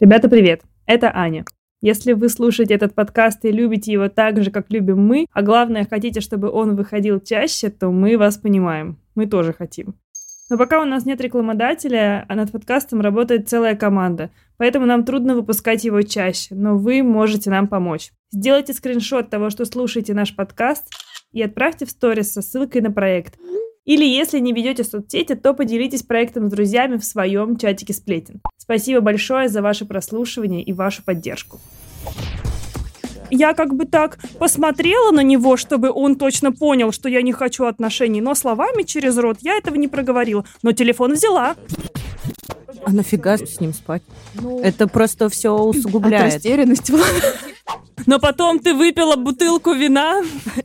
Ребята, привет! Это Аня. Если вы слушаете этот подкаст и любите его так же, как любим мы, а главное, хотите, чтобы он выходил чаще, то мы вас понимаем. Мы тоже хотим. Но пока у нас нет рекламодателя, а над подкастом работает целая команда, поэтому нам трудно выпускать его чаще, но вы можете нам помочь. Сделайте скриншот того, что слушаете наш подкаст, и отправьте в сторис со ссылкой на проект. Или если не ведете соцсети, то поделитесь проектом с друзьями в своем чатике сплетен. Спасибо большое за ваше прослушивание и вашу поддержку. Я как бы так посмотрела на него, чтобы он точно понял, что я не хочу отношений, но словами через рот я этого не проговорила, но телефон взяла. А нафига с ним спать? Ну, это просто все усугубляет. От растерянности. Но потом ты выпила бутылку вина,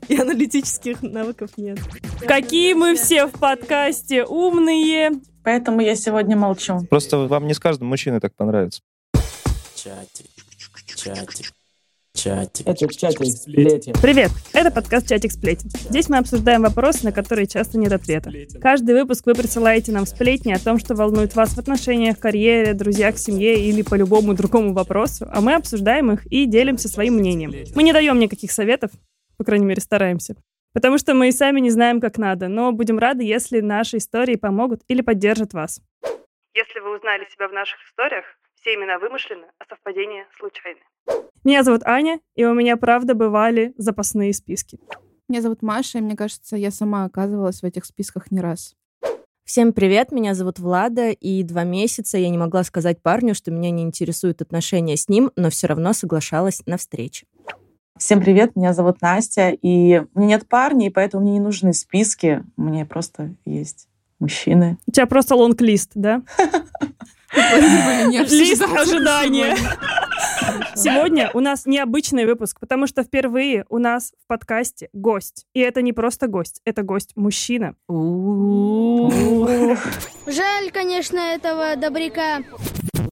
и аналитических навыков нет. Какие мы все в подкасте умные. Поэтому я сегодня молчу. Просто вам не с каждым мужчиной так понравится. Чатик. Это «Чатик сплетен». Привет! Это подкаст «Чатик сплетен». Здесь мы обсуждаем вопросы, на которые часто нет ответа. Каждый выпуск вы присылаете нам сплетни о том, что волнует вас в отношениях, карьере, друзьях, семье или по любому другому вопросу, а мы обсуждаем их и делимся своим мнением. Мы не даем никаких советов, по крайней мере, стараемся, потому что мы и сами не знаем, как надо, но будем рады, если наши истории помогут или поддержат вас. Если вы узнали себя в наших историях, все имена вымышлены, а совпадения случайны. Меня зовут Аня, и у меня, правда, бывали запасные списки. Меня зовут Маша, и мне кажется, я сама оказывалась в этих списках не раз. Всем привет, меня зовут Влада, и 2 месяца я не могла сказать парню, что меня не интересуют отношения с ним, но все равно соглашалась на встречу. Всем привет, меня зовут Настя, и у меня нет парня, и поэтому мне не нужны списки, мне просто есть мужчины. У тебя просто лонг-лист, да? Лист ожидания. Сегодня у нас необычный выпуск, потому что впервые у нас в подкасте гость. И это не просто гость, это гость-мужчина. Жаль, конечно, этого добряка.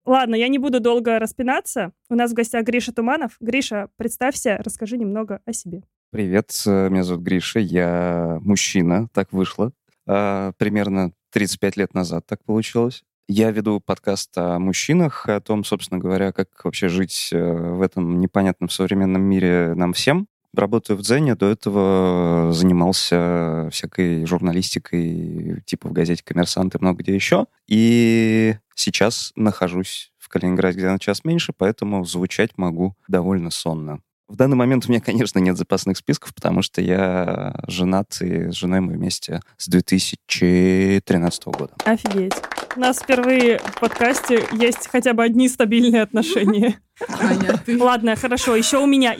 Ладно, я не буду долго распинаться. У нас в гостях Гриша Туманов. Гриша, представься, расскажи немного о себе. Привет, меня зовут Гриша, я мужчина, так вышло. Примерно 35 лет назад так получилось. Я веду подкаст о мужчинах, о том, собственно говоря, как вообще жить в этом непонятном современном мире нам всем. Работаю в Дзене, до этого занимался всякой журналистикой, типа в газете «Коммерсант» и много где еще. И сейчас нахожусь в Калининграде, где на час меньше, поэтому звучать могу довольно сонно. В данный момент у меня, конечно, нет запасных списков, потому что я женат, и с женой мы вместе с 2013 года. Офигеть. У нас впервые в подкасте есть хотя бы одни стабильные отношения. Понятно. Ладно, хорошо, еще у меня.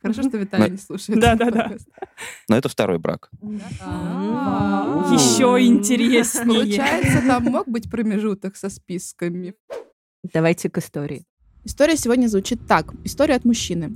Хорошо, что Виталий не слушает. Да. Но это 2-й брак. Еще интереснее. Получается, там мог быть промежуток со списками. Давайте к истории. История сегодня звучит так. История от мужчины.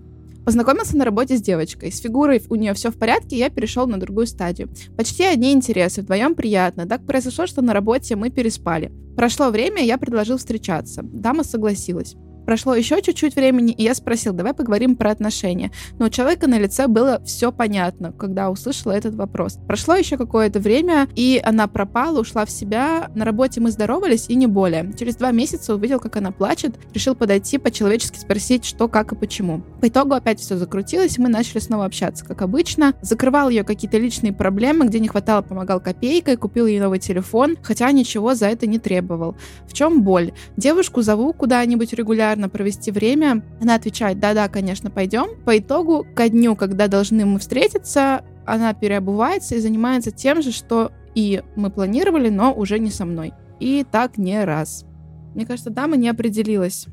Познакомился на работе с девочкой. С фигурой у нее все в порядке, я перешел на другую стадию. Почти одни интересы, вдвоем приятно. Так произошло, что на работе мы переспали. Прошло время, я предложил встречаться. Дама согласилась. Прошло еще чуть-чуть времени, и я спросил, давай поговорим про отношения. Но у человека на лице было все понятно, когда услышала этот вопрос. Прошло еще какое-то время, и она пропала, ушла в себя. На работе мы здоровались, и не более. Через 2 месяца увидел, как она плачет, решил подойти, по-человечески спросить, что, как и почему. По итогу опять все закрутилось, и мы начали снова общаться, как обычно. Закрывал ее какие-то личные проблемы, где не хватало, помогал копейкой, купил ей новый телефон, хотя ничего за это не требовал. В чем боль? Девушку зову куда-нибудь регулярно, провести время. Она отвечает, да-да, конечно, пойдем. По итогу, ко дню, когда должны мы встретиться, она переобувается и занимается тем же, что и мы планировали, но уже не со мной. И так не раз. Мне кажется, дама не определилась.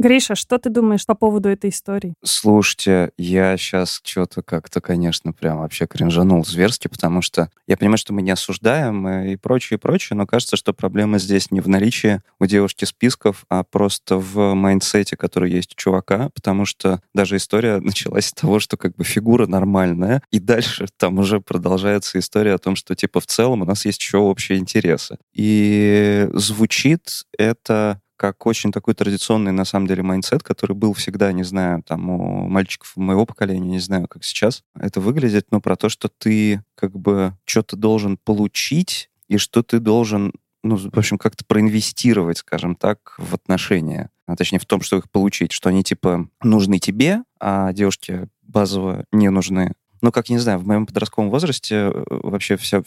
Гриша, что ты думаешь по поводу этой истории? Слушайте, я сейчас что-то как-то, конечно, прям вообще кринжанул зверски, потому что я понимаю, что мы не осуждаем и прочее, но кажется, что проблема здесь не в наличии у девушки списков, а просто в майндсете, который есть у чувака, потому что даже история началась с того, что как бы фигура нормальная, и дальше там уже продолжается история о том, что типа в целом у нас есть еще общие интересы. И звучит это как очень такой традиционный, на самом деле, майндсет, который был всегда, не знаю, там, у мальчиков моего поколения, не знаю, как сейчас это выглядит, но про то, что ты как бы что-то должен получить и что ты должен ну, в общем, как-то проинвестировать, скажем так, в отношения. А точнее, в том, что их получить. Что они, типа, нужны тебе, а девушке базово не нужны. Ну, как, не знаю, в моем подростковом возрасте вообще все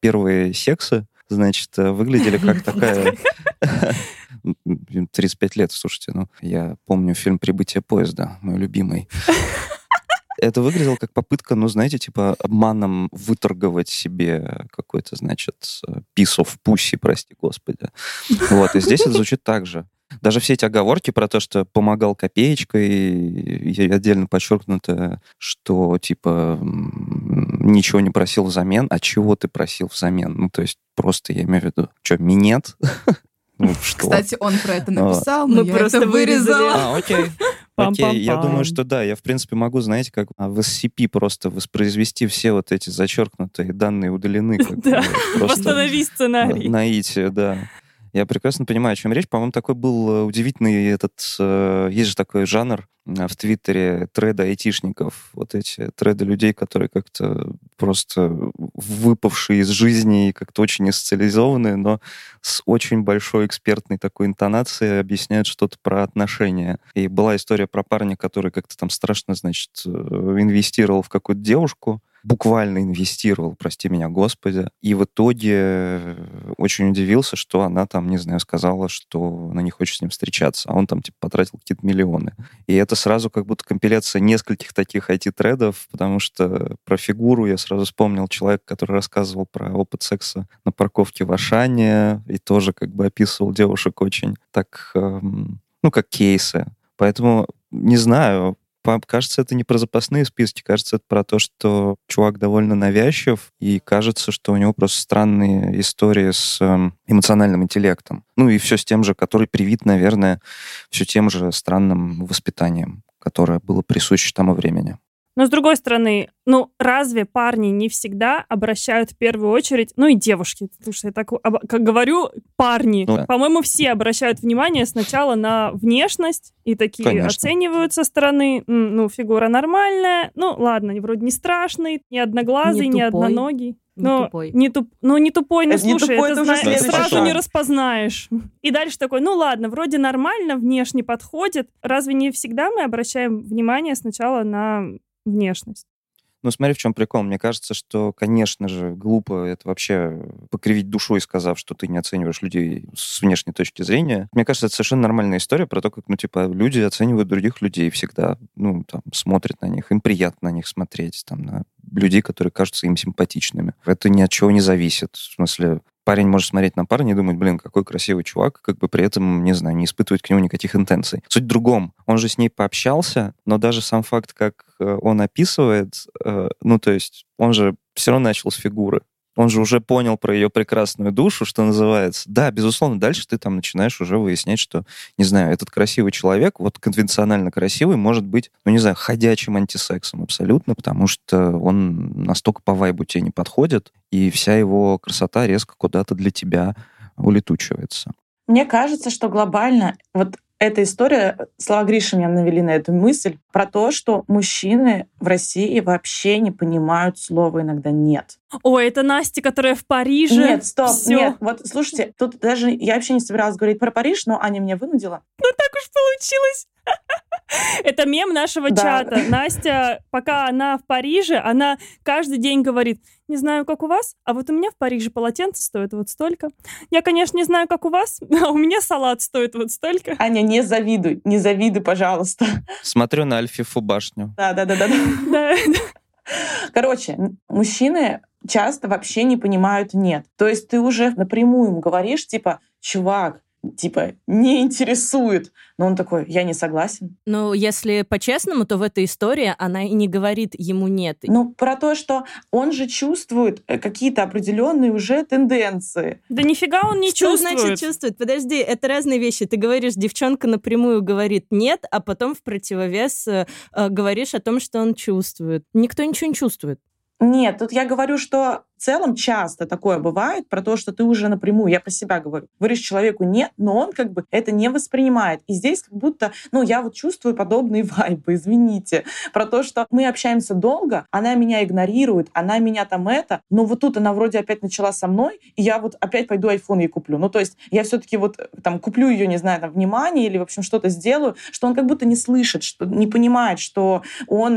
первые сексы, значит, выглядели как такая... 35 лет, слушайте, ну, я помню фильм «Прибытие поезда», мой любимый. Это выглядело как попытка, ну, знаете, типа обманом выторговать себе какой-то, значит, piece of pussy, прости господи. Вот, и здесь это звучит так же. Даже все эти оговорки про то, что помогал копеечкой, и отдельно подчеркнуто, что, типа, ничего не просил взамен, а чего ты просил взамен? Ну, то есть просто, я имею в виду, что, минет? Ну, что? Кстати, он про это написал, но я просто это вырезала. Окей. Окей, я думаю, что да, я, в принципе, могу, знаете, как в SCP просто воспроизвести все вот эти зачеркнутые данные удалены. Да, восстанови сценарий. Наитие, да. Я прекрасно понимаю, о чем речь. По-моему, такой был удивительный этот... есть же такой жанр в Твиттере треды айтишников. Вот эти треды людей, которые как-то просто выпавшие из жизни и как-то очень исцелизованные, но с очень большой экспертной такой интонацией объясняют что-то про отношения. И была история про парня, который как-то там страшно, значит, инвестировал в какую-то девушку, буквально инвестировал, прости меня, Господи, и в итоге очень удивился, что она там, не знаю, сказала, что она не хочет с ним встречаться, а он там, типа, потратил какие-то миллионы. И это сразу как будто компиляция нескольких таких IT-тредов, потому что про фигуру я сразу вспомнил человека, который рассказывал про опыт секса на парковке в Ашане и тоже как бы описывал девушек очень так, ну, как кейсы. Поэтому, не знаю, кажется, это не про запасные списки, кажется, это про то, что чувак довольно навязчив, и кажется, что у него просто странные истории с эмоциональным интеллектом. Ну и все с тем же, который привит, наверное, все тем же странным воспитанием, которое было присуще тому времени. Но, с другой стороны, ну, разве парни не всегда обращают в первую очередь... Ну, и девушки, потому что я так как говорю, парни. Ну, да. По-моему, все обращают внимание сначала на внешность и такие оценивают со стороны. Ну, фигура нормальная. Ну, ладно, вроде не страшный, не одноглазый, не одноногий. Не тупой, ну, слушай, это сразу не распознаешь. И дальше такой, ну, ладно, вроде нормально, внешне подходит. Разве не всегда мы обращаем внимание сначала на внешность? Ну, смотри, в чем прикол. Мне кажется, что, конечно же, глупо это вообще покривить душой, сказав, что ты не оцениваешь людей с внешней точки зрения. Мне кажется, это совершенно нормальная история про то, как, ну, типа, люди оценивают других людей всегда. Ну, там, смотрят на них, им приятно на них смотреть, там, на людей, которые кажутся им симпатичными. Это ни от чего не зависит. В смысле, парень может смотреть на парня и думать, блин, какой красивый чувак, как бы при этом, не знаю, не испытывать к нему никаких интенций. Суть в другом. Он же с ней пообщался, но даже сам факт, как он описывает, ну, то есть он же все равно начал с фигуры. Он же уже понял про ее прекрасную душу, что называется. Да, безусловно, дальше ты там начинаешь уже выяснять, что, не знаю, этот красивый человек, вот конвенционально красивый, может быть, ну, не знаю, ходячим антисексом абсолютно, потому что он настолько по вайбу тебе не подходит, и вся его красота резко куда-то для тебя улетучивается. Мне кажется, что глобально вот эта история, слова Гриши меня навели на эту мысль, про то, что мужчины в России вообще не понимают слова иногда «нет». Ой, это Настя, которая в Париже. Нет, стоп, всё. Нет. Вот, слушайте, тут даже я вообще не собиралась говорить про Париж, но Аня меня вынудила. Ну так уж получилось. Это мем нашего чата. Настя, пока она в Париже, она каждый день говорит, не знаю, как у вас, а вот у меня в Париже полотенце стоит вот столько. Я, конечно, не знаю, как у вас, а у меня салат стоит вот столько. Аня, не завидуй, пожалуййста. Смотрю на Эйфелеву башню. Да. Короче, мужчины часто вообще не понимают «нет». То есть ты уже напрямую им говоришь, типа, чувак, типа, не интересует. Но он такой, я не согласен. Ну, если по-честному, то в этой истории она и не говорит ему «нет». Ну, про то, что он же чувствует какие-то определенные уже тенденции. Да нифига он не чувствует. Что значит чувствует? Подожди, это разные вещи. Ты говоришь, девчонка напрямую говорит «нет», а потом в противовес говоришь о том, что он чувствует. Никто ничего не чувствует. Нет, тут я говорю, что В целом часто такое бывает про то, что ты уже напрямую, я про себя говорю, говоришь человеку нет, но он как бы это не воспринимает. И здесь как будто, я вот чувствую подобные вайбы, извините, про то, что мы общаемся долго, она меня игнорирует, она меня но вот тут она вроде опять начала со мной, и я вот опять пойду айфон ей куплю. Ну то есть я все-таки вот там куплю ее, не знаю, там внимание или в общем что-то сделаю, что он как будто не слышит, что не понимает, что он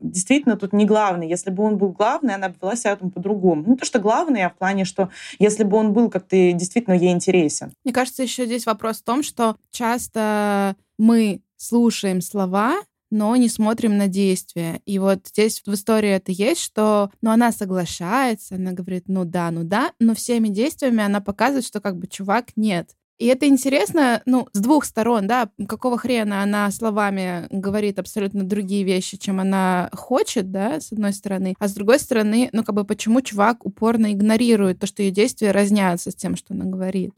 действительно тут не главный. Если бы он был главный, она бы вела себя там по-другому. Не то, что главное, а в плане, что если бы он был как-то действительно ей интересен. Мне кажется, еще здесь вопрос в том, что часто мы слушаем слова, но не смотрим на действия. И вот здесь в истории это есть, что она соглашается, она говорит, ну да, но всеми действиями она показывает, что как бы чувак нет. И это интересно, с двух сторон, да, какого хрена она словами говорит абсолютно другие вещи, чем она хочет, да, с одной стороны, а с другой стороны, почему чувак упорно игнорирует то, что ее действия разнятся с тем, что она говорит.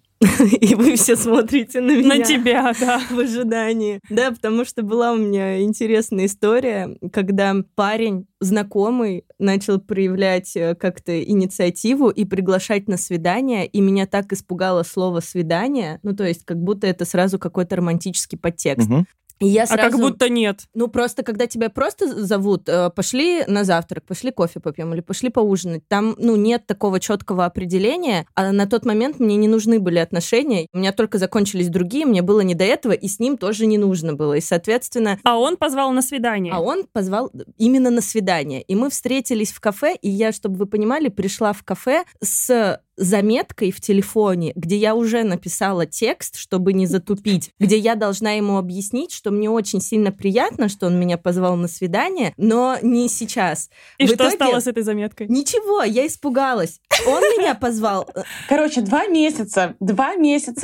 И вы все смотрите на меня. На тебя, да. В ожидании. Да, потому что была у меня интересная история, когда парень, знакомый, начал проявлять как-то инициативу и приглашать на свидание, и меня так испугало слово «свидание», то есть как будто это сразу какой-то романтический подтекст. Угу. И я сразу... А как будто нет. Просто когда тебя просто зовут, пошли на завтрак, пошли кофе попьем или пошли поужинать, там, нет такого четкого определения, а на тот момент мне не нужны были отношения, у меня только закончились другие, мне было не до этого, и с ним тоже не нужно было, и, соответственно... А он позвал на свидание. А он позвал именно на свидание, и мы встретились в кафе, и я, чтобы вы понимали, пришла в кафе с... заметкой в телефоне, где я уже написала текст, чтобы не затупить, где я должна ему объяснить, что мне очень сильно приятно, что он меня позвал на свидание, но не сейчас. И в что стало с этой заметкой? Ничего, я испугалась. Он меня позвал. Короче, 2 месяца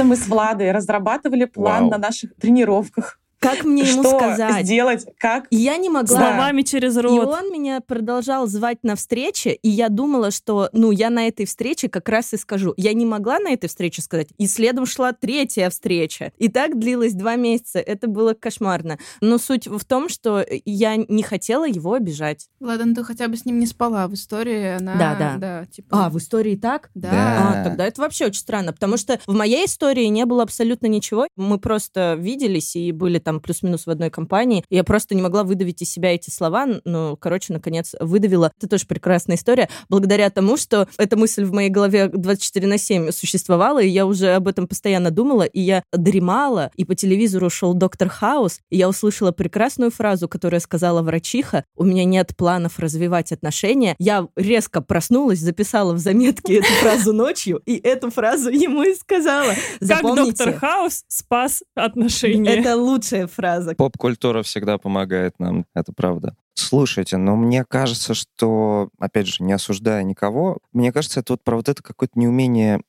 мы с Владой разрабатывали план на наших тренировках. Как мне ему сказать? Что сделать? Как? Я не могла. Словами через рот. И он меня продолжал звать на встрече, и я думала, что, я на этой встрече как раз и скажу. Я не могла на этой встрече сказать. И следом шла 3-я встреча. И так длилось 2 месяца. Это было кошмарно. Но суть в том, что я не хотела его обижать. Ладно, ты хотя бы с ним не спала. В истории она... Да. А, в истории так? Да. А, тогда это вообще очень странно, потому что в моей истории не было абсолютно ничего. Мы просто виделись и были там плюс-минус в одной компании. Я просто не могла выдавить из себя эти слова. Наконец, выдавила. Это тоже прекрасная история. Благодаря тому, что эта мысль в моей голове 24/7 существовала, и я уже об этом постоянно думала, и я дремала, и по телевизору шел «Доктор Хаус», и я услышала прекрасную фразу, которую сказала врачиха: «У меня нет планов развивать отношения». Я резко проснулась, записала в заметке эту фразу ночью, и эту фразу ему и сказала. Как «Доктор Хаус» спас отношения. Это лучше фраза. Поп-культура всегда помогает нам, это правда. Слушайте, но мне кажется, что, опять же, не осуждая никого, мне кажется, это вот про вот это какое-то неумение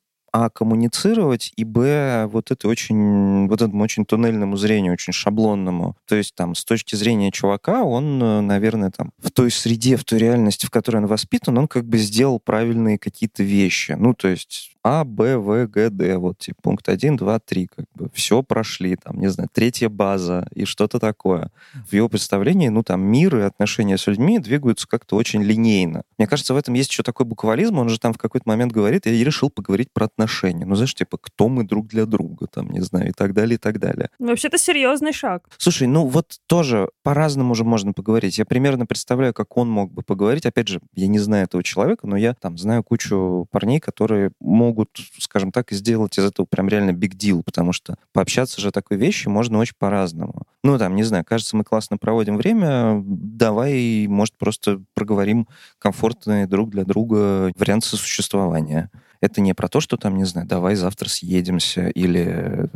коммуницировать, и б, вот этому очень туннельному зрению, очень шаблонному. То есть там с точки зрения чувака он, наверное, там в той среде, в той реальности, в которой он воспитан, он как бы сделал правильные какие-то вещи. То есть А, Б, В, Г, Д. Вот типа пункт 1, 2, 3. Как бы все прошли. Там, не знаю, 3-я база и что-то такое. В его представлении, мир и отношения с людьми двигаются как-то очень линейно. Мне кажется, в этом есть еще такой буквализм. Он же там в какой-то момент говорит: я решил поговорить про отношения. Кто мы друг для друга, и так далее, и так далее. Вообще-то серьезный шаг. Слушай, вот тоже по-разному же можно поговорить. Я примерно представляю, как он мог бы поговорить. Опять же, я не знаю этого человека, но я знаю кучу парней, которые могут, скажем так, сделать из этого прям реально big deal, потому что пообщаться же о такой вещи можно очень по-разному. Не знаю, кажется, мы классно проводим время, давай, может, просто проговорим комфортные друг для друга варианты существования. Это не про то, что давай завтра съедемся, или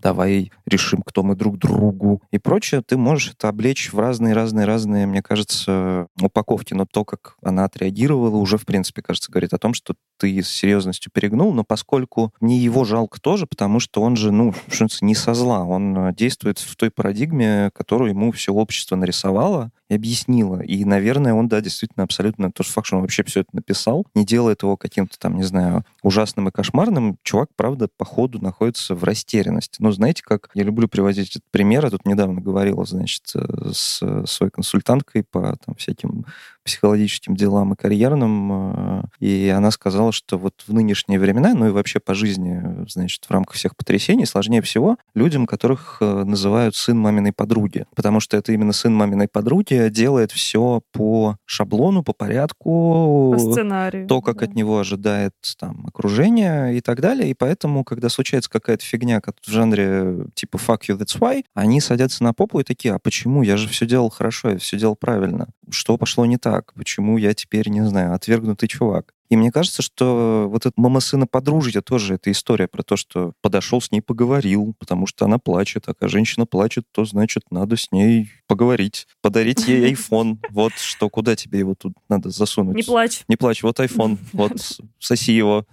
давай решим, кто мы друг другу и прочее. Ты можешь это облечь в разные, мне кажется, упаковки. Но то, как она отреагировала, уже, в принципе, кажется, говорит о том, что ты с серьезностью перегнул. Но поскольку мне его жалко тоже, потому что он же, не со зла. Он действует в той парадигме, которую ему все общество нарисовало и объяснило. И, наверное, он, действительно, абсолютно... Тот факт, что он вообще все это написал, не делает его каким-то, ужасным и кошмарным, чувак, правда, по ходу находится в растерянности. Знаете, как я люблю приводить этот пример, я тут недавно говорила, с своей консультанткой по всяким психологическим делам и карьерным. И она сказала, что вот в нынешние времена, ну и вообще по жизни, значит, в рамках всех потрясений сложнее всего людям, которых называют сын маминой подруги. Потому что это именно сын маминой подруги делает все по шаблону, по порядку, по сценарию, то, как от него ожидает там окружение и так далее. И поэтому, когда случается какая-то фигня как в жанре типа «fuck you, that's why», они садятся на попу и такие: а почему? Я же все делал хорошо, я все делал правильно. Что пошло не так? Почему я теперь, не знаю, отвергнутый чувак? И мне кажется, что вот эта мама-сына-подружья тоже это история про то, что подошел с ней, поговорил, потому что она плачет, а когда женщина плачет, то, значит, надо с ней поговорить, подарить ей айфон. Вот что, куда тебе его тут надо засунуть? Не плачь. Не плачь, вот айфон, вот соси его.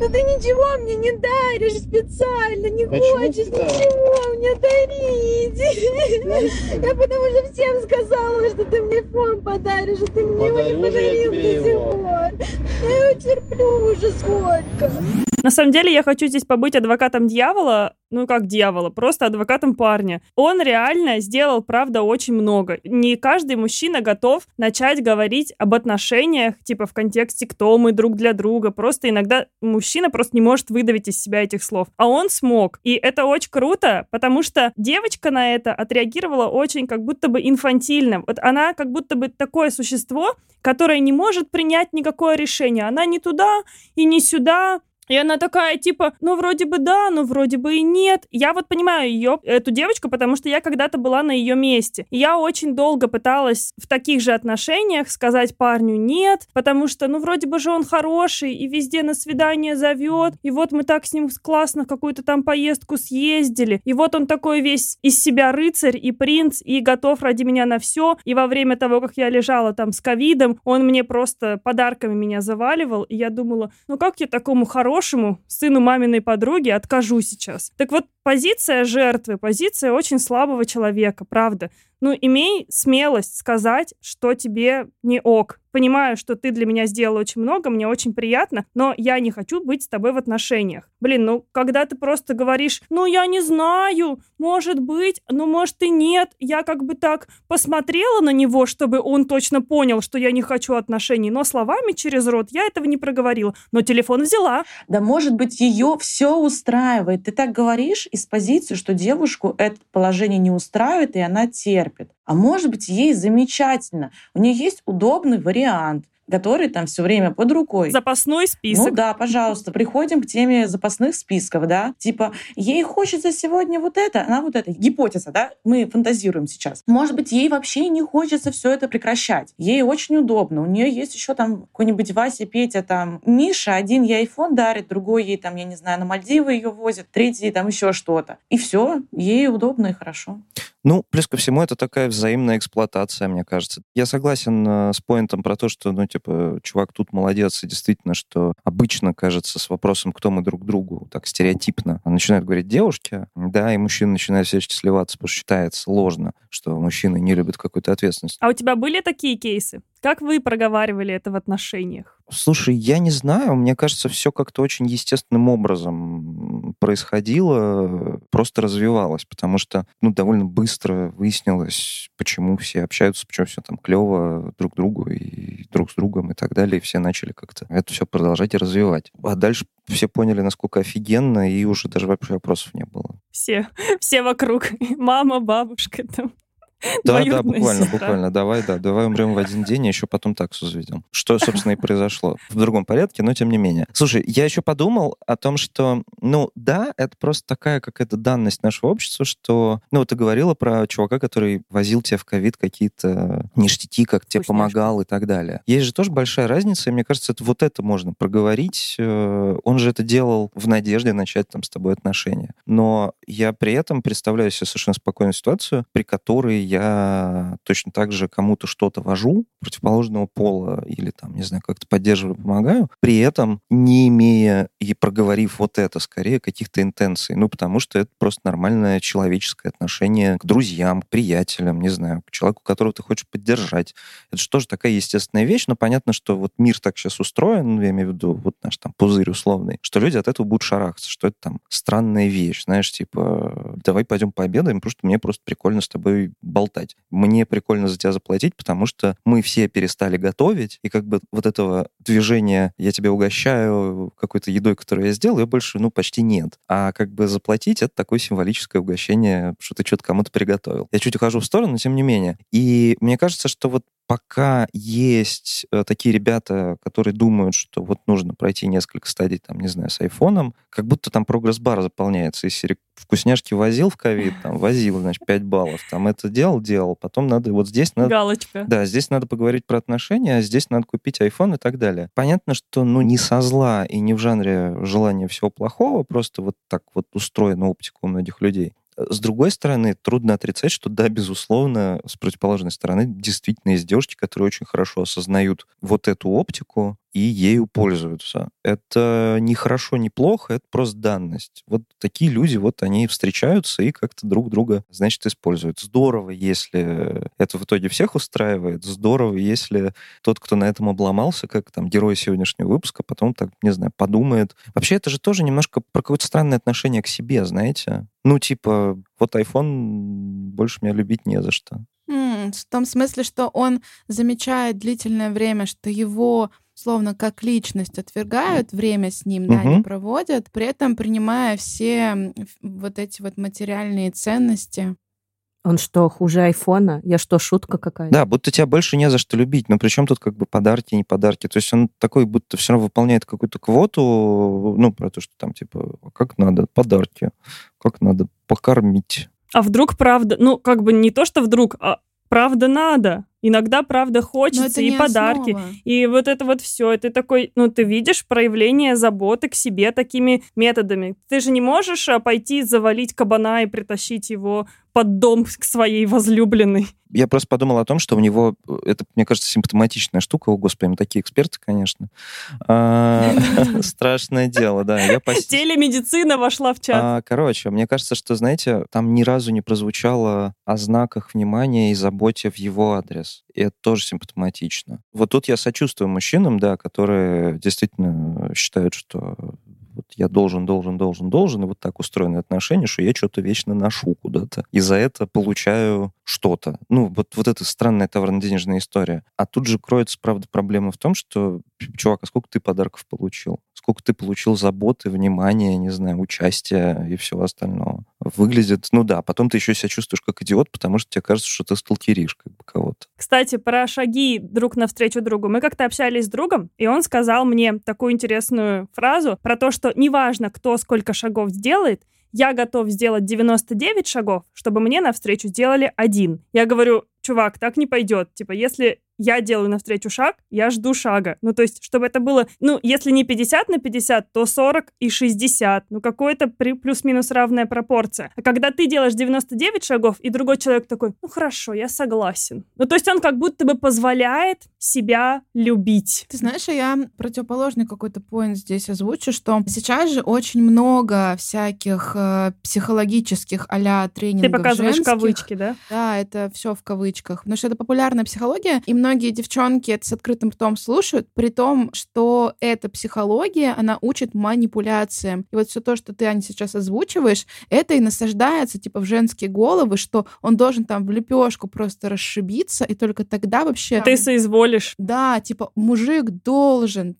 Да ты ничего мне не даришь специально, не хочешь ничего мне дарить. Я потому что всем сказала, что ты мне фон подаришь, а ты мне его не подарил до сих пор. Я его терплю уже сколько. На самом деле я хочу здесь побыть адвокатом дьявола, ну как дьявола, просто адвокатом парня. Он реально сделал, правда, очень много. Не каждый мужчина готов начать говорить об отношениях, типа в контексте «кто мы друг для друга». Просто иногда мужчина просто не может выдавить из себя этих слов. А он смог. И это очень круто, потому что девочка на это отреагировала очень как будто бы инфантильно. Вот она как будто бы такое существо, которое не может принять никакое решение. Она не туда и не сюда. И она такая, типа, ну, вроде бы да, ну, вроде бы и нет. Я вот понимаю ее, эту девочку, потому что я когда-то была на ее месте. И я очень долго пыталась в таких же отношениях сказать парню нет, потому что, ну, вроде бы же он хороший и везде на свидание зовет. И вот мы так с ним классно в какую-то там поездку съездили. И вот он такой весь из себя рыцарь и принц, и готов ради меня на все. И во время того, как я лежала там с ковидом, он мне просто подарками меня заваливал. И я думала, ну, как я такому хорошему сыну маминой подруги откажу сейчас. Так вот, позиция жертвы, позиция очень слабого человека, правда. Ну, имей смелость сказать, что тебе не ок. Понимаю, что ты для меня сделала очень много, мне очень приятно, но я не хочу быть с тобой в отношениях. Блин, ну, когда ты просто говоришь, ну, я не знаю, может быть, ну, может и нет, я как бы так посмотрела на него, чтобы он точно понял, что я не хочу отношений, но словами через рот я этого не проговорила, но телефон взяла. Да, может быть, ее все устраивает. Ты так говоришь из позиции, что девушку это положение не устраивает, и она терпит. А может быть, ей замечательно. У нее есть удобный вариант, который там все время под рукой. Запасной список. Ну да, пожалуйста, приходим к теме запасных списков, да. Типа, ей хочется сегодня вот это, она вот это. Гипотеза, да, мы фантазируем сейчас. Может быть, ей вообще не хочется все это прекращать. Ей очень удобно. У нее есть еще там какой-нибудь Вася, Петя, там, Миша. Один ей айфон дарит, другой ей там, я не знаю, на Мальдивы ее возит, третий там еще что-то. И все, ей удобно и хорошо. Ну, плюс ко всему, это такая взаимная эксплуатация, мне кажется. Я согласен с поинтом про то, что, ну, типа, чувак тут молодец, и действительно, что обычно, кажется, с вопросом, кто мы друг другу, так стереотипно, начинают говорить девушки, да, и мужчины начинают всячески сливаться, потому что считается ложно, что мужчины не любят какую-то ответственность. А у тебя были такие кейсы? Как вы проговаривали это в отношениях? Слушай, я не знаю. Мне кажется, все как-то очень естественным образом происходило, просто развивалось, потому что, ну, довольно быстро выяснилось, почему все общаются, почему все там клево друг другу и друг с другом и так далее. И все начали как-то это все продолжать и развивать. А дальше все поняли, насколько офигенно, и уже даже вообще вопросов не было. Все вокруг. Мама, бабушка там. Да, буквально. Давай умрем в один день, и еще потом таксу заведем. Что, собственно, и произошло. В другом порядке, но тем не менее. Слушай, я еще подумал о том, что, ну, да, это просто такая какая-то данность нашего общества, что, ну, вот ты говорила про чувака, который возил тебя в ковид какие-то ништяки, как тебе помогал и так далее. Есть же тоже большая разница, и мне кажется, это, вот это можно проговорить. Он же это делал в надежде начать там с тобой отношения. Но я при этом представляю себе совершенно спокойную ситуацию, при которой я точно так же кому-то что-то вожу противоположного пола или там, не знаю, как-то поддерживаю, помогаю, при этом не имея и проговорив вот это, скорее, каких-то интенций. Ну, потому что это просто нормальное человеческое отношение к друзьям, к приятелям, не знаю, к человеку, которого ты хочешь поддержать. Это же тоже такая естественная вещь, но понятно, что вот мир так сейчас устроен, я имею в виду вот наш там пузырь условный, что люди от этого будут шарахаться, что это там странная вещь, знаешь, типа, давай пойдем пообедаем, потому что мне просто прикольно с тобой болтать. болтать. Мне прикольно за тебя заплатить, потому что мы все перестали готовить, и как бы вот этого движения «я тебя угощаю какой-то едой, которую я сделал», ее больше, почти нет. А как бы заплатить — это такое символическое угощение, что ты что-то кому-то приготовил. Я чуть ухожу в сторону, но тем не менее. И мне кажется, что вот пока есть такие ребята, которые думают, что вот нужно пройти несколько стадий, с айфоном, как будто там прогресс-бар заполняется. Если вкусняшки возил в ковид, возил, 5 баллов, это делал, потом надо, вот здесь надо... Галочка. Да, здесь надо поговорить про отношения, а здесь надо купить айфон и так далее. Понятно, что, не со зла и не в жанре желания всего плохого, просто вот так вот устроена оптика у многих людей. С другой стороны, трудно отрицать, что да, безусловно, с противоположной стороны действительно есть девушки, которые очень хорошо осознают вот эту оптику и ею пользуются. Это не хорошо, не плохо, это просто данность. Вот такие люди, они встречаются и как-то друг друга, используют. Здорово, если это в итоге всех устраивает, здорово, если тот, кто на этом обломался, как герой сегодняшнего выпуска, потом подумает. Вообще это же тоже немножко про какое-то странное отношение к себе, знаете? Вот iPhone больше меня любить не за что. В том смысле, что он замечает длительное время, что его... словно как личность отвергают, время с ним, не проводят, при этом принимая все вот эти материальные ценности. Он что, хуже айфона? Я что, шутка какая-то? Да, будто тебя больше не за что любить, но причем тут подарки, не подарки. То есть он такой, будто все равно выполняет какую-то квоту, про то, что как надо подарки, как надо покормить. А вдруг правда, не то, что вдруг, а правда надо. Иногда, правда, хочется и подарки, основа. И вот это все. Это такой, ты видишь проявление заботы к себе такими методами. Ты же не можешь пойти завалить кабана и притащить его под дом к своей возлюбленной. Я просто подумал о том, что у него, это, мне кажется, симптоматичная штука. О, господи, мы такие эксперты, конечно. Страшное дело, да. Телемедицина вошла в чат. Короче, мне кажется, что, знаете, там ни разу не прозвучало о знаках внимания и заботе в его адрес. И это тоже симптоматично. Вот тут я сочувствую мужчинам, да, которые действительно считают, что я должен, и вот так устроены отношения, что я что-то вечно ношу куда-то. И за это получаю что-то. Вот эта странная товарно-денежная история. А тут же кроется, правда, проблема в том, что, чувак, а сколько ты подарков получил? Сколько ты получил заботы, внимания, участия и всего остального? Выглядит, потом ты еще себя чувствуешь как идиот, потому что тебе кажется, что ты сталкеришь кого-то. Кстати, про шаги друг навстречу другу. Мы как-то общались с другом, и он сказал мне такую интересную фразу про то, что неважно, кто сколько шагов сделает, я готов сделать 99 шагов, чтобы мне навстречу сделали 1. Я говорю, чувак, так не пойдет. Если я делаю навстречу шаг, я жду шага. Чтобы это было, если не 50 на 50, то 40 и 60. Какое-то плюс-минус равная пропорция. А когда ты делаешь 99 шагов, и другой человек такой, хорошо, я согласен. Он как будто бы позволяет себя любить. Ты знаешь, я противоположный какой-то поинт здесь озвучу, что сейчас же очень много всяких психологических а-ля тренингов. Ты показываешь женских. Кавычки, да? Да, это все в кавычках. Потому что это популярная психология, и многие девчонки это с открытым ртом слушают, при том, что эта психология, она учит манипуляциям. И все то, что ты, Аня, сейчас озвучиваешь, это и насаждается в женские головы, что он должен в лепешку просто расшибиться, и только тогда вообще... Ты соизволишь. Да, мужик должен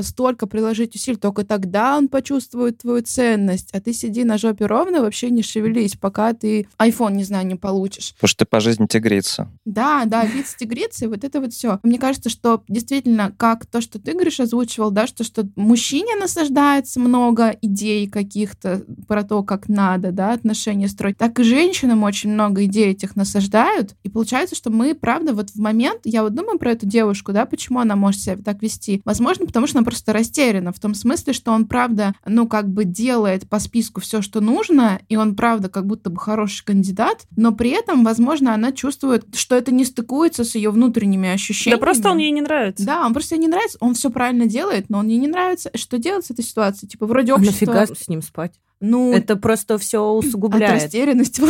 столько приложить усилий, только тогда он почувствует твою ценность, а ты сиди на жопе ровно, вообще не шевелись, пока ты iPhone, не получишь. Потому что ты по жизни тигрица. Да, вице-тигрица, и это все. Мне кажется, что действительно, как то, что ты, Гриш, озвучивал, да, что мужчине насаждается много идей каких-то про то, как надо, да, отношения строить, так и женщинам очень много идей этих насаждают, и получается, что мы, правда, в момент, я думаю про эту девушку, да, почему она может себя так вести. Возможно, потому что она просто растеряна, в том смысле, что он, правда, делает по списку все, что нужно, и он, правда, как будто бы хороший кандидат, но при этом, возможно, она чувствует, что это не стыкуется с ее внутренними ощущениями. Да просто он ей не нравится. Да, он просто ей не нравится. Он все правильно делает, но он ей не нравится. Что делать с этой ситуацией? Вроде общество... А нафига с ним спать? Это просто все усугубляет. От растерянности.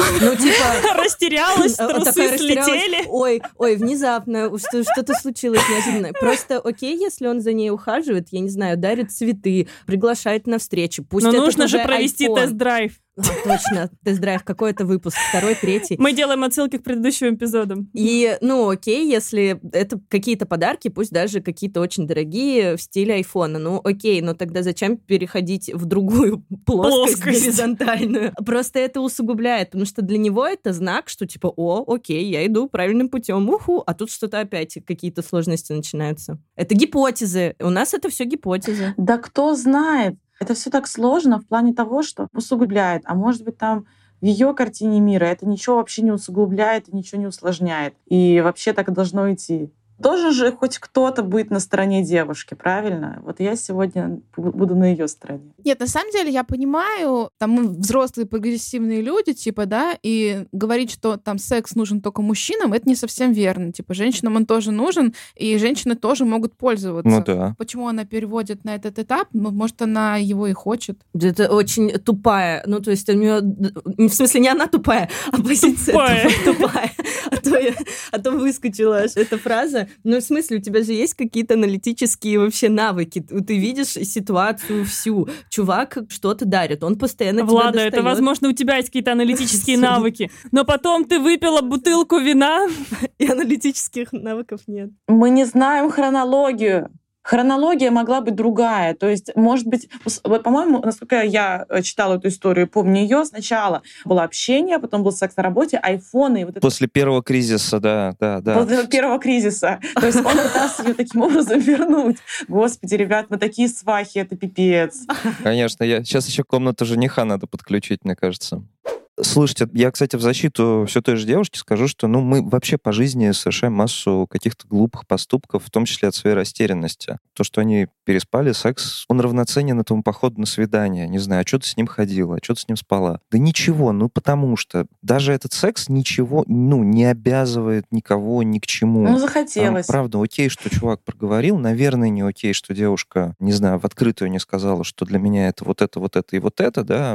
Растерялась, трусы слетели. Ой, внезапно, что-то случилось неожиданно. Просто окей, если он за ней ухаживает, я не знаю, дарит цветы, приглашает на встречи. Пусть это уже iPhone. Но нужно же провести тест-драйв. Точно, тест-драйв, какой это выпуск, второй, третий. Мы делаем отсылки к предыдущим эпизодам. И, ну, окей, если это какие-то подарки, пусть даже какие-то очень дорогие в стиле айфона, ну, окей, но тогда зачем переходить в другую плоскость горизонтальную? Просто это усугубляет, потому что для него это знак, что типа, о, окей, я иду правильным путем, уху, а тут что-то опять, какие-то сложности начинаются. Это гипотезы, у нас это все гипотезы. Да кто знает? Это все так сложно в плане того, что усугубляет. А может быть, там в ее картине мира это ничего вообще не усугубляет и ничего не усложняет. И вообще так должно идти. Должен же хоть кто-то быть на стороне девушки, правильно? Вот я сегодня буду на ее стороне. Нет, на самом деле я понимаю, там мы взрослые прогрессивные люди, типа, да, и говорить, что там секс нужен только мужчинам, это не совсем верно. Типа, женщинам он тоже нужен, и женщины тоже могут пользоваться. Ну да. Почему она переводит на этот этап? Ну, может, она его и хочет. Это очень тупая, ну, то есть у нее, в смысле, не она тупая, а позиция тупая. А то выскочила эта фраза. Ну, в смысле, у тебя же есть какие-то аналитические вообще навыки. Ты видишь ситуацию всю. Чувак что-то дарит, он постоянно Влада, тебя достает. Это, возможно, у тебя есть какие-то аналитические навыки, но потом ты выпила бутылку вина, и аналитических навыков нет. Мы не знаем хронологию. Хронология могла быть другая. То есть, может быть, вот, по-моему, насколько я читала эту историю, помню ее, сначала было общение, потом был секс на работе, айфоны. Вот это... После первого кризиса, да. После первого кризиса. То есть он пытался ее таким образом вернуть. Господи, ребят, мы такие свахи, это пипец. Конечно, сейчас еще комнату жениха надо подключить, мне кажется. Слушайте, я, кстати, в защиту все той же девушки скажу, что ну, мы вообще по жизни совершаем массу каких-то глупых поступков, в том числе от своей растерянности. То, что они переспали, секс, он равноценен этому походу на свидание. Не знаю, а что ты с ним ходила, а что ты с ним спала? Да ничего, ну потому что даже этот секс ничего, ну, не обязывает никого ни к чему. Ну, захотелось. Там, правда, окей, что чувак проговорил, наверное, не окей, что девушка, не знаю, в открытую не сказала, что для меня это вот это, вот это и вот это, да,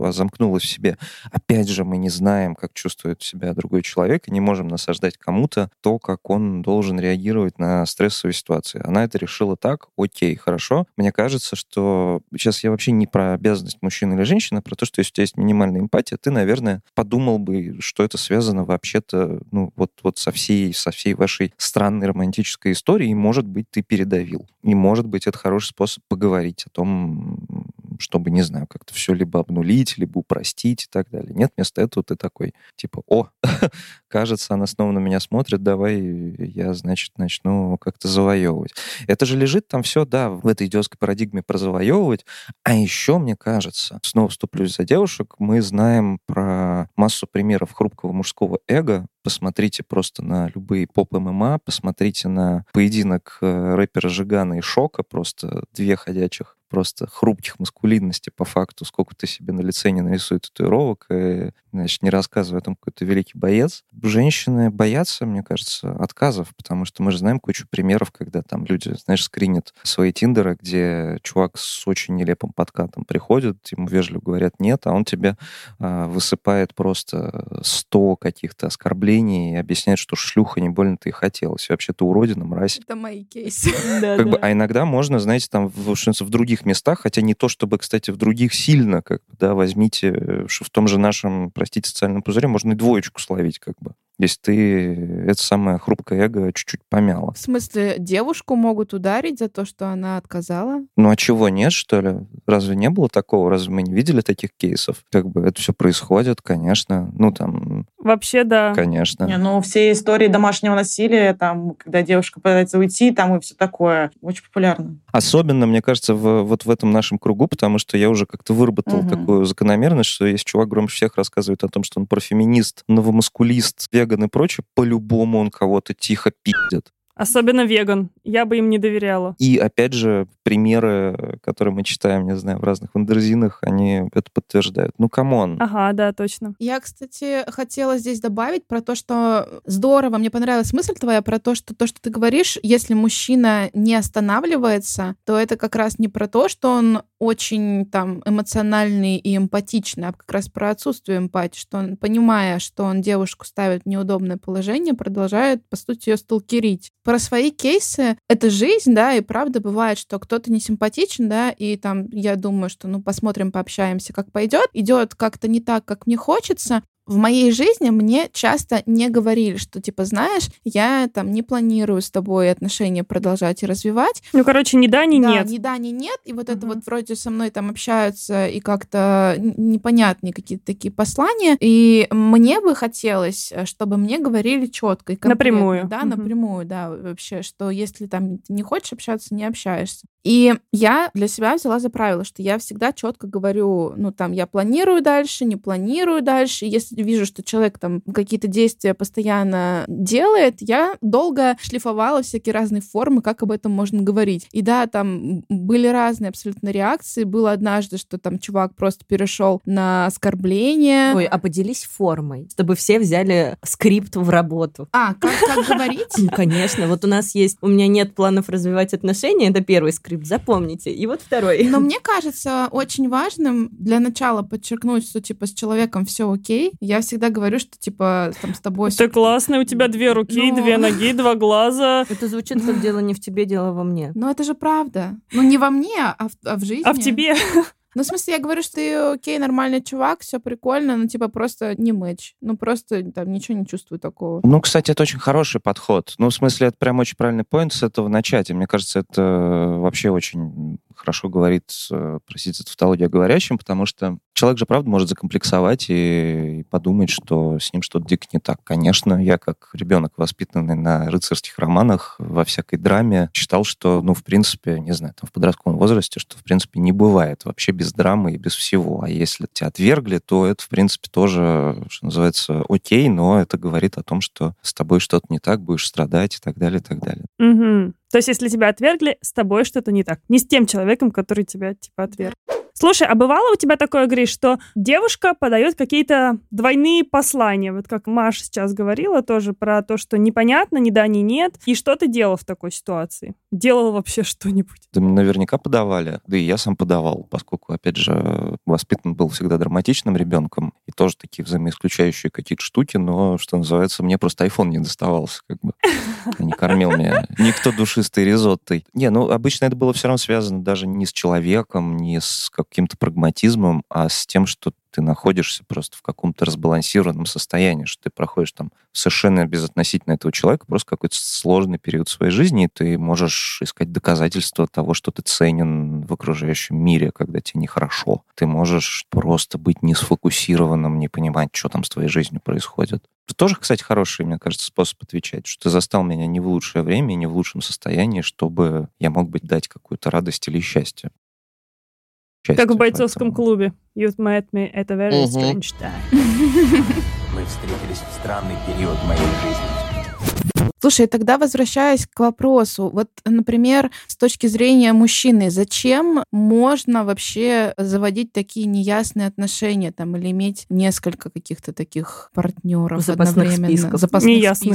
а замкнулась в себе. Опять же, мы не знаем, как чувствует себя другой человек, и не можем насаждать кому-то то, как он должен реагировать на стрессовые ситуации. Она это решила так, окей, хорошо. Мне кажется, что сейчас я вообще не про обязанность мужчины или женщины, а про то, что если у тебя есть минимальная эмпатия, ты, наверное, подумал бы, что это связано вообще-то ну, вот со всей вашей странной романтической историей, и, может быть, ты передавил. И, может быть, это хороший способ поговорить о том, чтобы, не знаю, как-то все либо обнулить, либо упростить и так далее. Нет, вместо этого ты такой, типа, о, кажется, она снова на меня смотрит, давай я, значит, начну как-то завоевывать. Это же лежит там все, да, в этой идиотской парадигме про завоевывать. А еще, мне кажется, снова вступлюсь за девушек, мы знаем про массу примеров хрупкого мужского эго. Посмотрите просто на любые поп-ММА, посмотрите на поединок рэпера Жигана и Шока, просто две ходячих, просто хрупких маскулинностей по факту, сколько ты себе на лице не нарисует татуировок, и, значит, не рассказывай о том, какой ты великий боец. Женщины боятся, мне кажется, отказов, потому что мы же знаем кучу примеров, когда там люди, знаешь, скринят свои тиндеры, где чувак с очень нелепым подкатом приходит, ему вежливо говорят «нет», а он тебе высыпает просто 100 каких-то оскорблений, и объясняет, что шлюха не больно-то и хотелось. И вообще ты уродина, мразь. Это мои кейсы. А иногда можно, знаете, там в других местах, хотя не то, чтобы, кстати, в других сильно, как бы, да, возьмите, в том же нашем, простите, социальном пузыре можно и двоечку словить, как бы. Если ты это самое хрупкое эго чуть-чуть помяло. В смысле, девушку могут ударить за то, что она отказала? Ну, а чего, нет, что ли? Разве не было такого? Разве мы не видели таких кейсов? Как бы это все происходит, конечно. Ну, там... Вообще, да. Конечно. Не, ну, все истории домашнего насилия, там, когда девушка пытается уйти, там и все такое. Очень популярно. Особенно, мне кажется, вот в этом нашем кругу, потому что я уже как-то выработал такую закономерность, что если чувак громче всех рассказывает о том, что он профеминист, новомаскулист, веган и прочее, по-любому он кого-то тихо пиздит. Особенно веган. Я бы им не доверяла. И, опять же, примеры, которые мы читаем, не знаю, в разных вандерзинах, они это подтверждают. Ну, камон. Ага, да, точно. Я, кстати, хотела здесь добавить про то, что здорово, мне понравилась мысль твоя про то, что ты говоришь, если мужчина не останавливается, то это как раз не про то, что он очень там эмоциональный и эмпатичный, а как раз про отсутствие эмпатии, что он, понимая, что он девушку ставит в неудобное положение, продолжает, по сути, ее сталкерить. про свои кейсы. Это жизнь, да, и правда бывает, что кто-то не симпатичен, да, и там я думаю, что ну посмотрим, пообщаемся, как пойдет. Идет как-то не так, как мне хочется. В моей жизни мне часто не говорили, что, типа, знаешь, я там не планирую с тобой отношения продолжать и развивать. Ну, короче, ни да, ни нет. Да, ни да, ни нет. И вот это вот вроде со мной там общаются и как-то непонятные какие-то такие послания. И мне бы хотелось, чтобы мне говорили четко. Напрямую. Да, напрямую, да, вообще, что если там ты не хочешь общаться, не общаешься. И я для себя взяла за правило, что я всегда четко говорю, ну, там, я планирую дальше, не планирую дальше. Если вижу, что человек там какие-то действия постоянно делает, я долго шлифовала всякие разные формы, как об этом можно говорить. И да, там были разные абсолютно реакции. Было однажды, что там чувак просто перешел на оскорбление. Ой, а поделись формой, чтобы все взяли скрипт в работу. А, как говорить? Ну, конечно. Вот у нас есть, у меня нет планов развивать отношения, это первый скрипт. Запомните. И вот второй. Но мне кажется очень важным для начала подчеркнуть, что, типа, с человеком все окей. Я всегда говорю, что, типа, там, с тобой... Ты классный, у тебя две руки, две ноги, два глаза. Это звучит, как дело не в тебе, дело во мне. Но это же правда. Ну, не во мне, а в жизни. А в тебе. Ну, в смысле, я говорю, что ты окей, нормальный чувак, все прикольно, но, типа, просто не мэтч. Ну, просто там ничего не чувствую такого. Ну, кстати, это очень хороший подход. Ну, в смысле, это прям очень правильный поинт с этого начать. И мне кажется, это вообще очень хорошо говорит, простите, тавтология говорящим, потому что человек же, правда, может закомплексовать и подумать, что с ним что-то дико не так. Конечно, я, как ребенок, воспитанный на рыцарских романах, во всякой драме, считал, что, ну, в принципе, не знаю, там, в подростковом возрасте, что, в принципе, не бывает вообще без драмы и без всего. А если тебя отвергли, то это, в принципе, тоже, что называется, окей, но это говорит о том, что с тобой что-то не так, будешь страдать и так далее, и так далее. Угу. То есть, если тебя отвергли, с тобой что-то не так. Не с тем человеком, который тебя, типа, отверг. Слушай, а бывало у тебя такое, Гриш, что девушка подает какие-то двойные послания? Вот как Маша сейчас говорила тоже про то, что непонятно, ни да, ни нет. И что ты делал в такой ситуации? Делал вообще что-нибудь? Да, наверняка подавали. Да и я сам подавал, поскольку, опять же, воспитан был всегда драматичным ребенком. И тоже такие взаимоисключающие какие-то штуки. Но, что называется, мне просто айфон не доставался, как бы. Не кормил меня никто душистой ризоттой. Не, ну, обычно это было все равно связано даже не с человеком, не с каким-то прагматизмом, а с тем, что ты находишься просто в каком-то разбалансированном состоянии, что ты проходишь там совершенно безотносительно этого человека просто какой-то сложный период своей жизни, и ты можешь искать доказательства того, что ты ценен в окружающем мире, когда тебе нехорошо. Ты можешь просто быть не сфокусированным, не понимать, что там с твоей жизнью происходит. Это тоже, кстати, хороший, мне кажется, способ отвечать, что ты застал меня не в лучшее время, не в лучшем состоянии, чтобы я мог бы дать какую-то радость или счастье. Как в бойцовском клубе. You've met me at a very strange time. Мы встретились в странный период моей жизни. Слушай, тогда возвращаясь к вопросу. Вот, например, с точки зрения мужчины, зачем можно вообще заводить такие неясные отношения там, или иметь несколько каких-то таких партнеров одновременно? Запасных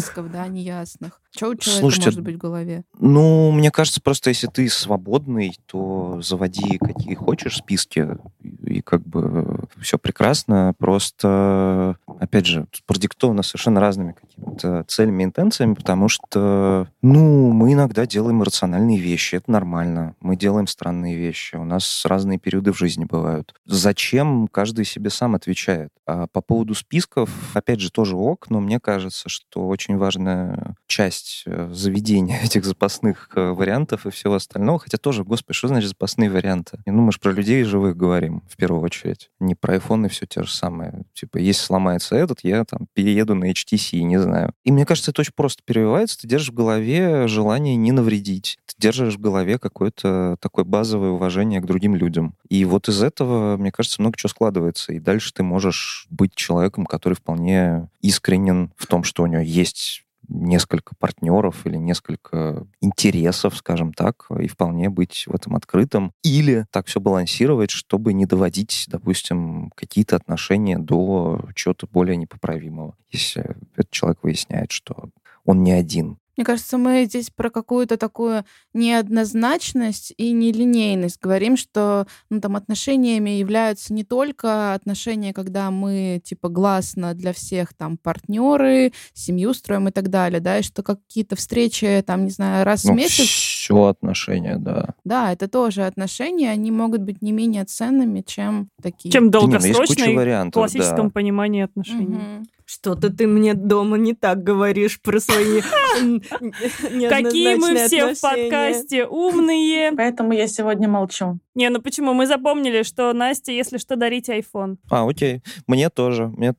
списков, неясных. Что у человека может быть в голове? Ну, мне кажется, просто если ты свободный, то заводи какие хочешь списки, и как бы все прекрасно. Просто, опять же, продиктовано совершенно разными какими-то целями и интенциями, потому что, ну, мы иногда делаем рациональные вещи, это нормально. Мы делаем странные вещи, у нас разные периоды в жизни бывают. Зачем? Каждый себе сам отвечает. А по поводу списков, опять же, тоже ок, но мне кажется, что очень важная часть заведения этих запасных вариантов и всего остального. Хотя тоже, господи, что значит запасные варианты? Ну, мы же про людей живых говорим, в первую очередь. Не про iPhone и все те же самое. Типа, если сломается этот, я там перееду на HTC, не знаю. И мне кажется, это очень просто перевивается. Ты держишь в голове желание не навредить. Ты держишь в голове какое-то такое базовое уважение к другим людям. И вот из этого, мне кажется, много чего складывается. И дальше ты можешь быть человеком, который вполне искренен в том, что у него есть несколько партнеров или несколько интересов, скажем так, и вполне быть в этом открытым. Или так все балансировать, чтобы не доводить, допустим, какие-то отношения до чего-то более непоправимого. Если этот человек выясняет, что он не один. Мне кажется, мы здесь про какую-то такую неоднозначность и нелинейность говорим, что там отношениями являются не только отношения, когда мы типа гласно для всех там партнеры, семью строим и так далее, да, и что какие-то встречи там, не знаю, раз в месяц. Все отношения, да. Да, это тоже отношения, они могут быть не менее ценными, чем такие. Чем долгосрочные в классическом понимании отношений. Угу. Что-то ты мне дома не так говоришь про свои неоднозначные отношения. Какие мы все в подкасте умные. Поэтому я сегодня молчу. Не, ну почему? Мы запомнили, что Настя, если что, дарите iPhone. А, окей. Мне тоже. Я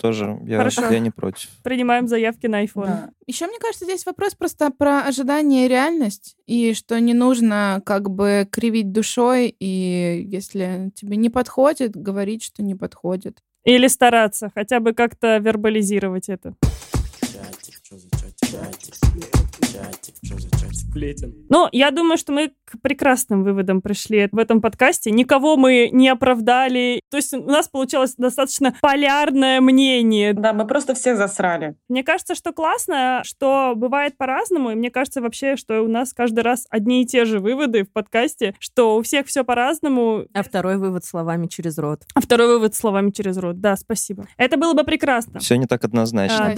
не против. Принимаем заявки на iPhone. Да. Еще, мне кажется, здесь вопрос просто про ожидание и реальность, и что не нужно как бы кривить душой, и если тебе не подходит, говорить, что не подходит. Или стараться, хотя бы как-то вербализировать это. Чатик, что за чатик? Чатик, что за чатик сплетен? Ну, я думаю, что мы к прекрасным выводам пришли в этом подкасте. Никого мы не оправдали. То есть у нас получилось достаточно полярное мнение. Да, мы просто всех засрали. Мне кажется, что классно, что бывает по-разному. И мне кажется вообще, что у нас каждый раз одни и те же выводы в подкасте, что у всех все по-разному. А второй вывод словами через рот. Да, спасибо. Это было бы прекрасно. Все не так однозначно.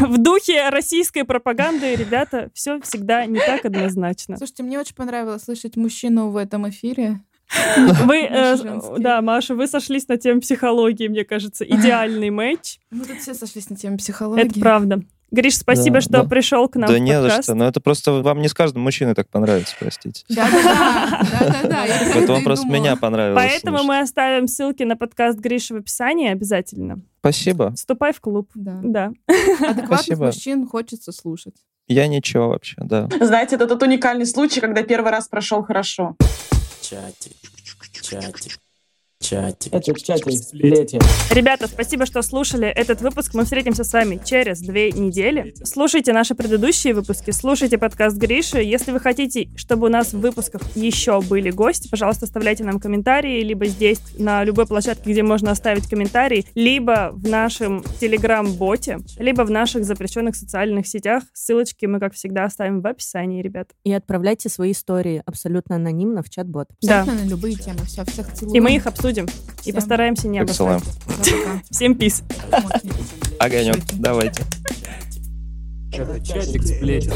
В духе российской пропаганды, ребята, все всегда не так однозначно. Слушайте, мне очень понравилось слышать мужчину в этом эфире. Маша, вы сошлись на тему психологии, мне кажется. Идеальный матч. Мы тут все сошлись на тему психологии. Это правда. Гриш, спасибо, что пришел к нам в подкаст. Да не за что, но это просто вам не с каждым мужчиной так понравится, простите. Да-да-да. Это вам просто меня понравилось. Поэтому мы оставим ссылки на подкаст Гриши в описании обязательно. Спасибо. Вступай в клуб. Да. Адекватных мужчин хочется слушать. Я ничего вообще, да. Знаете, это тот уникальный случай, когда первый раз прошел хорошо. Чатик. Это чатик сплетен. Ребята, спасибо, что слушали этот выпуск. Мы встретимся с вами через 2 недели. Слушайте наши предыдущие выпуски, слушайте подкаст Гриши. Если вы хотите, чтобы у нас в выпусках еще были гости, пожалуйста, оставляйте нам комментарии, либо здесь, на любой площадке, где можно оставить комментарий, либо в нашем Telegram-боте, либо в наших запрещенных социальных сетях. Ссылочки мы, как всегда, оставим в описании, ребят. И отправляйте свои истории абсолютно анонимно в чат-бот. Абсолютно на любые темы. Все, всех целую. И мы их обсудим. И постараемся не обоссать. Всем пис. Огонек, давайте. Чатик сплетен.